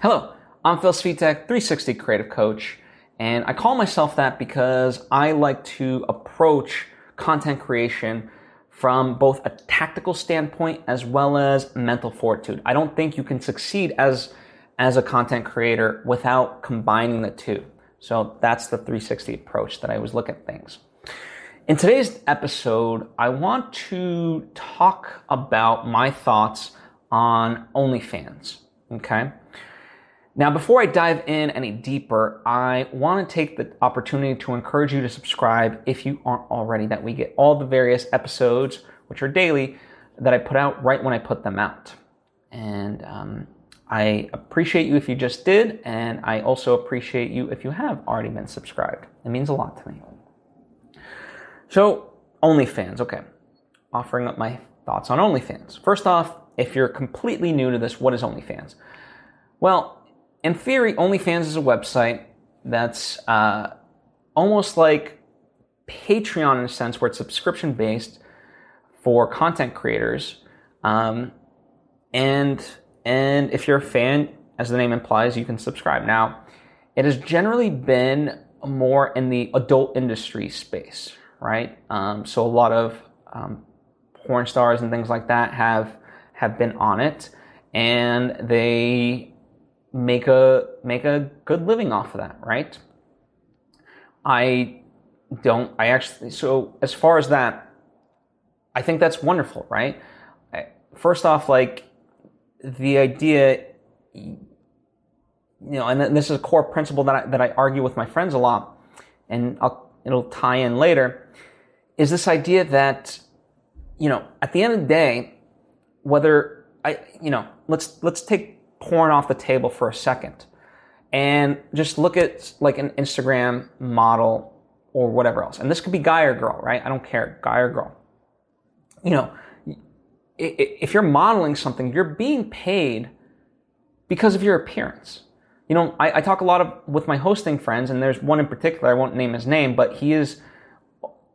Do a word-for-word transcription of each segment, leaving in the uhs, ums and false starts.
Hello, I'm Phil Svitek, three sixty Creative Coach, and I call myself that because I like to approach content creation from both a tactical standpoint as well as mental fortitude. I don't think you can succeed as, as a content creator without combining the two. So that's the three sixty approach that I always look at things. In today's episode, I want to talk about my thoughts on OnlyFans, okay? Now, before I dive in any deeper, I want to take the opportunity to encourage you to subscribe if you aren't already, that we get all the various episodes, which are daily, that I put out right when I put them out. And um, I appreciate you if you just did, and I also appreciate you if you have already been subscribed. It means a lot to me. So, OnlyFans, okay. Offering up my thoughts on OnlyFans. First off, if you're completely new to this, what is OnlyFans? Well, in theory, OnlyFans is a website that's uh, almost like Patreon in a sense, where it's subscription-based for content creators. Um, and and if you're a fan, as the name implies, you can subscribe. Now, it has generally been more in the adult industry space, right? Um, so a lot of um, porn stars and things like that have have been on it, and they make a make a good living off of that, right? I don't, I actually, so as far as that, I think that's wonderful, right? First off, like, the idea, you know, and this is a core principle that I, that I argue with my friends a lot, and I'll, it'll tie in later, is this idea that, you know, at the end of the day, whether, I, you know, let's let's take porn off the table for a second and just look at like an Instagram model or whatever else. And this could be guy or girl, right? I don't care, guy or girl. You know, if you're modeling something, you're being paid because of your appearance. You know, I, I talk a lot of, with my hosting friends, and there's one in particular, I won't name his name, but he is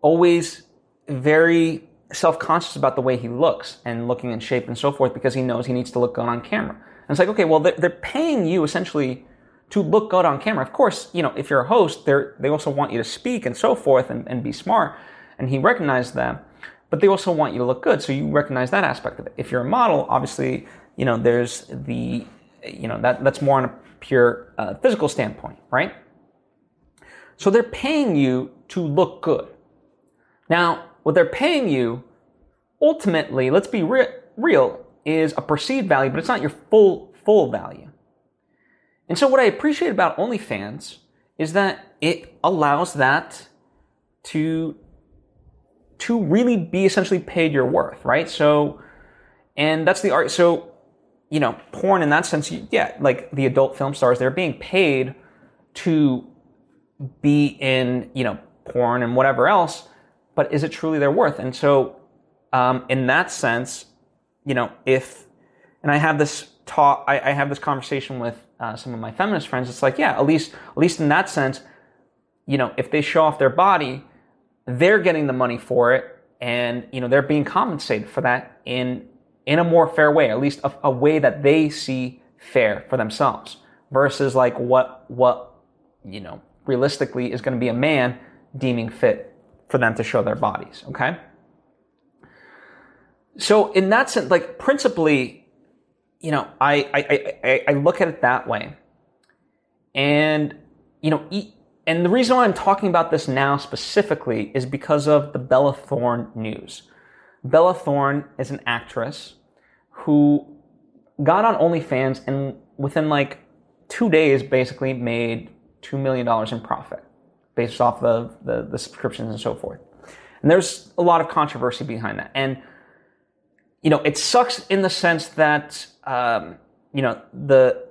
always very self-conscious about the way he looks and looking in shape and so forth, because he knows he needs to look good on camera. And it's like, okay, well, they're paying you essentially to look good on camera. Of course, you know, if you're a host, they they also want you to speak and so forth and, and be smart. And he recognized that. But they also want you to look good, so you recognize that aspect of it. If you're a model, obviously, you know, there's the, you know, that that's more on a pure uh, physical standpoint, right? So they're paying you to look good. Now, what they're paying you, ultimately, let's be re- real, is a perceived value, but it's not your full, full value. And so what I appreciate about OnlyFans is that it allows that to, to really be essentially paid your worth, right? So, and that's the art. So, you know, porn in that sense, yeah, like the adult film stars, they're being paid to be in, you know, porn and whatever else, but is it truly their worth? And so, um, in that sense, you know, if, and I have this talk, I, I have this conversation with uh, some of my feminist friends. It's like, yeah, at least, at least in that sense, you know, if they show off their body, they're getting the money for it, and you know, they're being compensated for that in in a more fair way, at least a, a way that they see fair for themselves, versus like what what you know realistically is going to be a man deeming fit for them to show their bodies. Okay. So in that sense, like principally, you know, I, I, I, I look at it that way. And, you know, and the reason why I'm talking about this now specifically is because of the Bella Thorne news. Bella Thorne is an actress who got on OnlyFans and within like two days basically made two million dollars in profit based off of the, the subscriptions and so forth. And there's a lot of controversy behind that. And you know, it sucks in the sense that, um, you know, the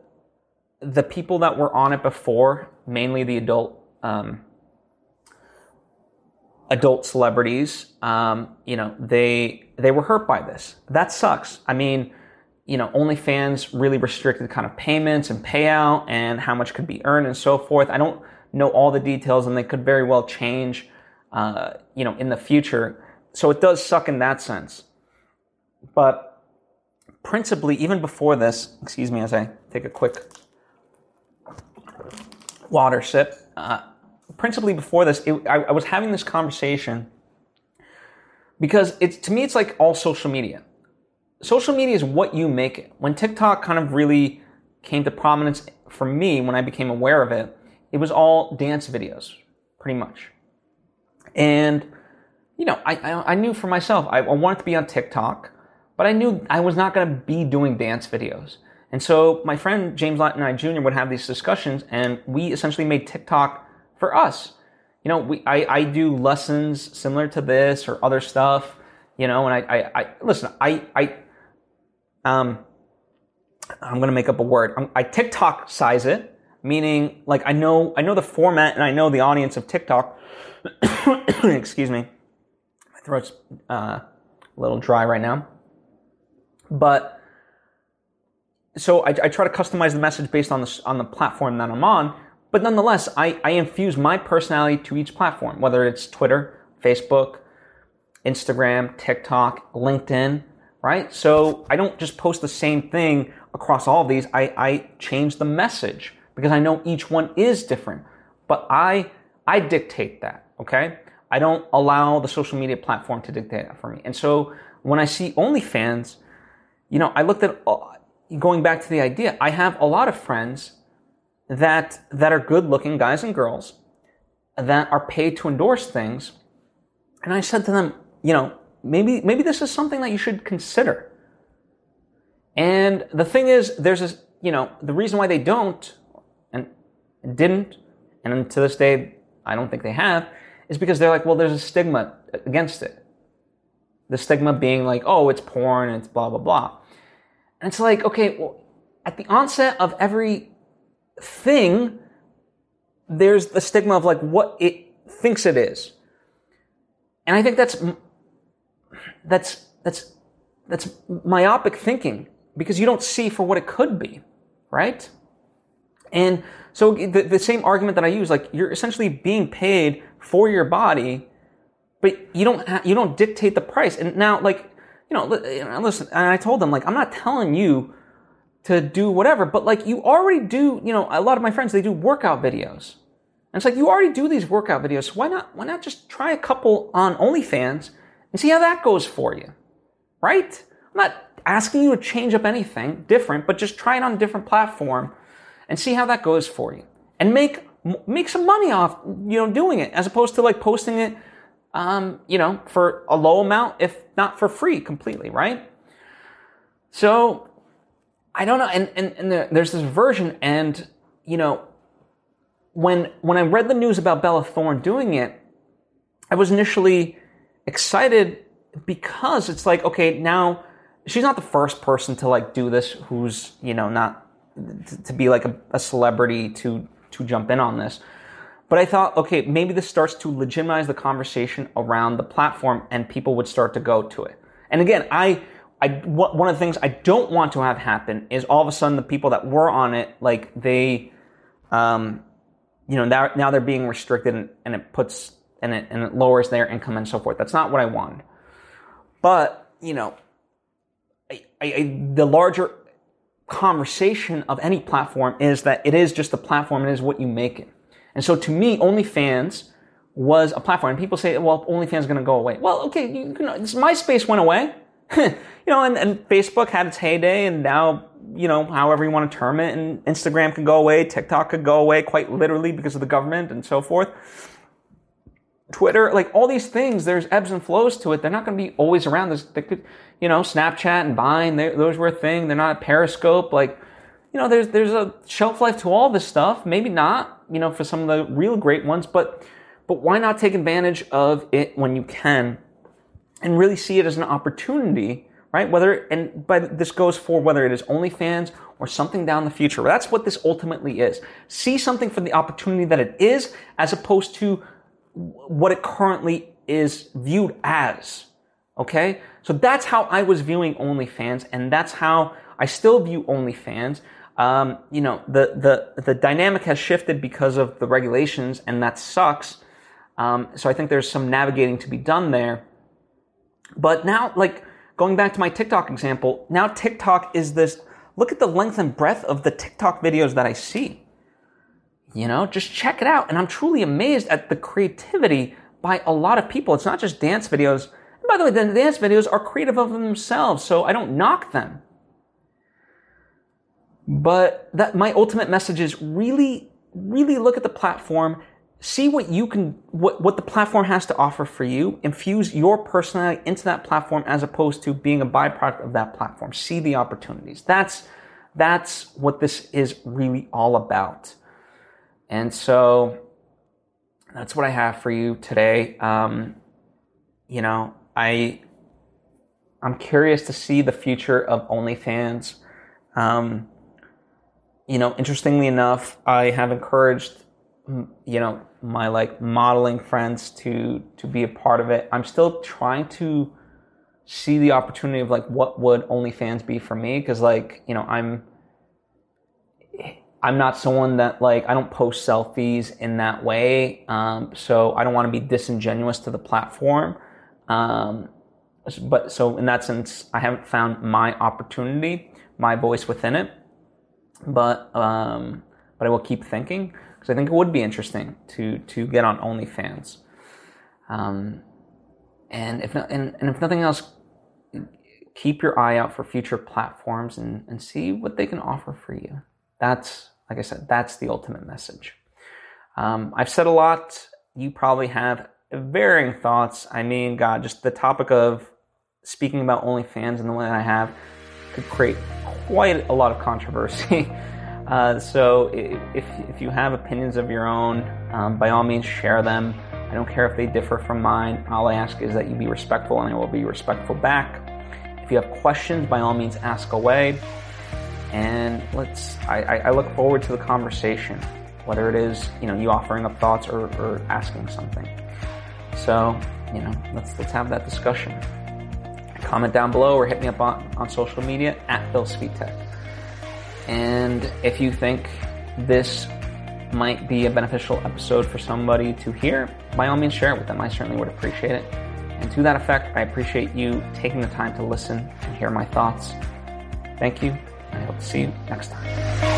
the people that were on it before, mainly the adult um, adult celebrities, um, you know, they they were hurt by this. That sucks. I mean, you know, OnlyFans really restricted kind of payments and payout and how much could be earned and so forth. I don't know all the details, and they could very well change, uh, you know, in the future. So it does suck in that sense. But principally, even before this, excuse me as I take a quick water sip. Uh, principally before this, it, I, I was having this conversation because it's, to me, it's like all social media. Social media is what you make it. When TikTok kind of really came to prominence for me, when I became aware of it, it was all dance videos, pretty much. And, you know, I, I, I knew for myself, I wanted to be on TikTok, but I knew I was not going to be doing dance videos. And so my friend James Lott and I Junior would have these discussions, and we essentially made TikTok for us. You know, we I, I do lessons similar to this or other stuff, you know, and I, I, I listen, I, I, um, I'm going to make up a word. I'm, I TikTok size it, meaning like I know, I know the format and I know the audience of TikTok. Excuse me. My throat's uh, a little dry right now. But so I, I try to customize the message based on the, on the platform that I'm on. But nonetheless, I, I infuse my personality to each platform, whether it's Twitter, Facebook, Instagram, TikTok, LinkedIn, right? So I don't just post the same thing across all of these. I, I change the message because I know each one is different. But I I dictate that, okay? I don't allow the social media platform to dictate that for me. And so when I see OnlyFans, you know, I looked at, going back to the idea, I have a lot of friends that that are good-looking guys and girls that are paid to endorse things. And I said to them, you know, maybe maybe this is something that you should consider. And the thing is, there's this, you know, the reason why they don't and didn't, and to this day, I don't think they have, is because they're like, well, there's a stigma against it. The stigma being like, oh, it's porn and it's blah, blah, blah. And it's like, okay, well, at the onset of every thing, there's the stigma of like what it thinks it is. And I think that's that's that's that's myopic thinking, because you don't see for what it could be, right? And so the, the same argument that I use, like you're essentially being paid for your body, but you don't ha- you don't dictate the price. And now, like, you know, listen, and I told them, like, I'm not telling you to do whatever, but like you already do, you know, a lot of my friends, they do workout videos. And it's like, you already do these workout videos, so why not, why not just try a couple on OnlyFans and see how that goes for you, right? I'm not asking you to change up anything different, but just try it on a different platform and see how that goes for you. And make make some money off, you know, doing it, as opposed to like posting it, um, you know, for a low amount, if not for free completely, right? So I don't know, and and, and the, there's this version, and you know, when when I read the news about Bella Thorne doing it, I was initially excited because it's like, okay, now she's not the first person to like do this, who's, you know, not to, to be like a, a celebrity to to jump in on this. But I thought, okay, maybe this starts to legitimize the conversation around the platform, and people would start to go to it. And again, I. I, one of the things I don't want to have happen is all of a sudden the people that were on it, like they, um, you know, now, now they're being restricted, and, and it puts, and it, and it lowers their income and so forth. That's not what I wanted. But, you know, I, I, I, the larger conversation of any platform is that it is just a platform, it is what you make it. And so to me, OnlyFans was a platform. And people say, well, OnlyFans is going to go away. Well, okay, you can, MySpace went away. You know, and, and Facebook had its heyday, and now, you know, however you want to term it, and Instagram could go away, TikTok could go away quite literally because of the government and so forth. Twitter, like all these things, there's ebbs and flows to it. They're not going to be always around. There's, they could, you know, Snapchat and Vine, they, those were a thing. They're not a Periscope. Like, you know, there's there's a shelf life to all this stuff. Maybe not, you know, for some of the real great ones, but but why not take advantage of it when you can? And really see it as an opportunity, right? Whether, and by this goes for whether it is OnlyFans or something down the future. That's what this ultimately is. See something for the opportunity that it is, as opposed to what it currently is viewed as. Okay? So that's how I was viewing OnlyFans, and that's how I still view OnlyFans. Um, you know, the, the, the dynamic has shifted because of the regulations, and that sucks. Um, so I think there's some navigating to be done there. But now, like, going back to my TikTok example, now TikTok is this, look at the length and breadth of the TikTok videos that I see. You know, just check it out. And I'm truly amazed at the creativity by a lot of people. It's not just dance videos. And by the way, the dance videos are creative of themselves, so I don't knock them. But that my ultimate message is really, really look at the platform, see what you can, what, what the platform has to offer for you, infuse your personality into that platform as opposed to being a byproduct of that platform. See the opportunities. That's, that's what this is really all about. And so that's what I have for you today. Um, you know, I, I'm curious to see the future of OnlyFans. Um, you know, interestingly enough, I have encouraged, you know, my like modeling friends to, to be a part of it. I'm still trying to see the opportunity of like, what would OnlyFans be for me? Cause like, you know, I'm, I'm not someone that like, I don't post selfies in that way. Um, so I don't want to be disingenuous to the platform. Um, but so in that sense, I haven't found my opportunity, my voice within it, but um, but I will keep thinking because I think it would be interesting to to get on OnlyFans, um, and if not, and, and if nothing else, keep your eye out for future platforms and and see what they can offer for you. That's like I said, that's the ultimate message. Um, I've said a lot. You probably have varying thoughts. I mean, God, just the topic of speaking about OnlyFans and the way that I have could create quite a lot of controversy. Uh, so if, if you have opinions of your own, um, by all means, share them. I don't care if they differ from mine. All I ask is that you be respectful and I will be respectful back. If you have questions, by all means, ask away. And let's, I, I, I look forward to the conversation, whether it is, you know, you offering up thoughts or, or asking something. So, you know, let's, let's have that discussion. Comment down below or hit me up on, on social media at Phil Svitek. And if you think this might be a beneficial episode for somebody to hear, by all means share it with them. I certainly would appreciate it. And to that effect, I appreciate you taking the time to listen and hear my thoughts. Thank you. I hope to see you next time.